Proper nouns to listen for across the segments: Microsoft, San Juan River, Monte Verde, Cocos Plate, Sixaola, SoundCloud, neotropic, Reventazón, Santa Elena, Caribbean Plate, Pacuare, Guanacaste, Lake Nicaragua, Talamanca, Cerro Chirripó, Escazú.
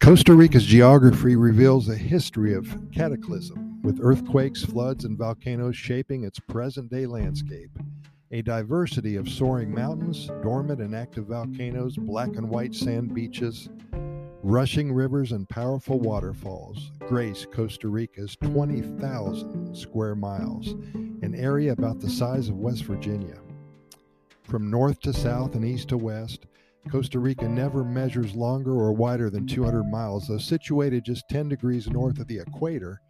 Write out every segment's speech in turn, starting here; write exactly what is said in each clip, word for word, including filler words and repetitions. Costa Rica's geography reveals a history of cataclysm, with earthquakes, floods, and volcanoes shaping its present-day landscape. A diversity of soaring mountains, dormant and active volcanoes, black and white sand beaches, rushing rivers, and powerful waterfalls grace Costa Rica's twenty thousand square miles, an area about the size of West Virginia. From north to south and east to west, Costa Rica never measures longer or wider than two hundred miles, though situated just ten degrees north of the equator,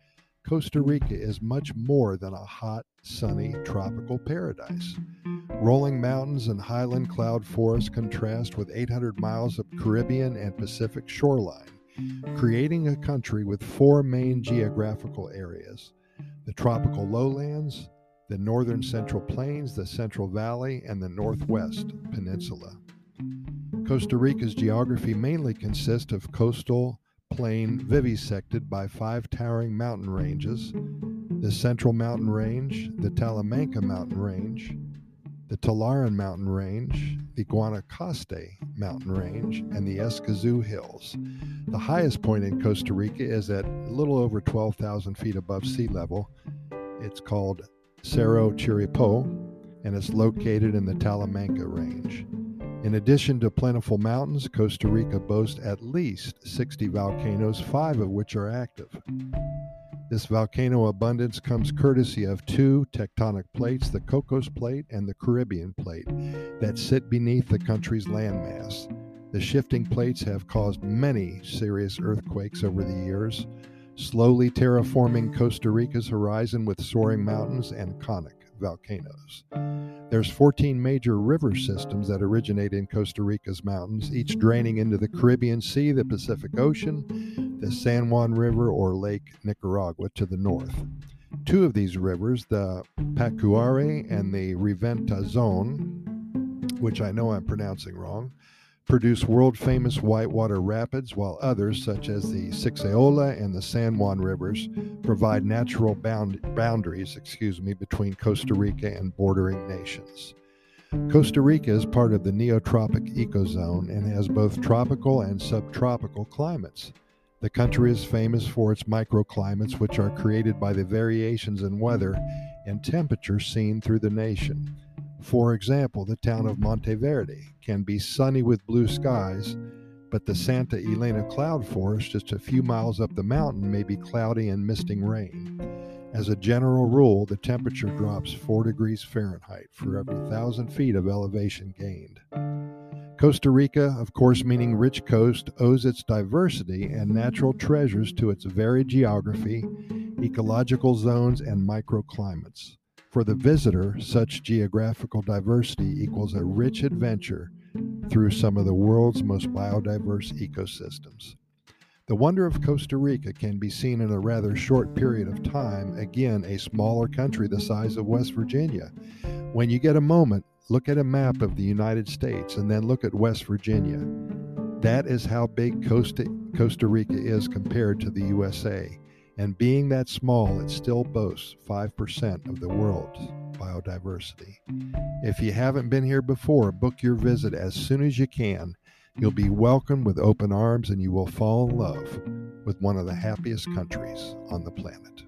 Costa Rica is much more than a hot, sunny, tropical paradise. Rolling mountains and highland cloud forests contrast with eight hundred miles of Caribbean and Pacific shoreline, creating a country with four main geographical areas: the tropical lowlands, the northern central plains, the central valley, and the northwest peninsula. Costa Rica's geography mainly consists of coastal plain vivisected by five towering mountain ranges: the Central Mountain Range, the Talamanca Mountain Range, the Talaran Mountain Range, the Guanacaste Mountain Range, and the Escazú Hills. The highest point in Costa Rica is at a little over twelve thousand feet above sea level. It's called Cerro Chirripó, and it's located in the Talamanca Range. In addition to plentiful mountains, Costa Rica boasts at least sixty volcanoes, five of which are active. This volcano abundance comes courtesy of two tectonic plates, the Cocos Plate and the Caribbean Plate, that sit beneath the country's landmass. The shifting plates have caused many serious earthquakes over the years, slowly terraforming Costa Rica's horizon with soaring mountains and conic volcanoes. There's fourteen major river systems that originate in Costa Rica's mountains, each draining into the Caribbean Sea, the Pacific Ocean, the San Juan River, or Lake Nicaragua to the north. Two of these rivers, the Pacuare and the Reventazón, which I know I'm pronouncing wrong, produce world-famous whitewater rapids, while others, such as the Sixaola and the San Juan Rivers, provide natural bound- boundaries excuse me, between Costa Rica and bordering nations. Costa Rica is part of the neotropic ecozone and has both tropical and subtropical climates. The country is famous for its microclimates, which are created by the variations in weather and temperature seen through the nation. For example, the town of Monte Verde can be sunny with blue skies, but the Santa Elena cloud forest just a few miles up the mountain may be cloudy and misting rain. As a general rule, the temperature drops four degrees Fahrenheit for every one thousand feet of elevation gained. Costa Rica, of course meaning rich coast, owes its diversity and natural treasures to its varied geography, ecological zones, and microclimates. For the visitor, such geographical diversity equals a rich adventure through some of the world's most biodiverse ecosystems. The wonder of Costa Rica can be seen in a rather short period of time, again, a smaller country the size of West Virginia. When you get a moment, look at a map of the United States and then look at West Virginia. That is how big Costa, Costa Rica is compared to the U S A. And being that small, it still boasts five percent of the world's biodiversity. If you haven't been here before, book your visit as soon as you can. You'll be welcomed with open arms, and you will fall in love with one of the happiest countries on the planet.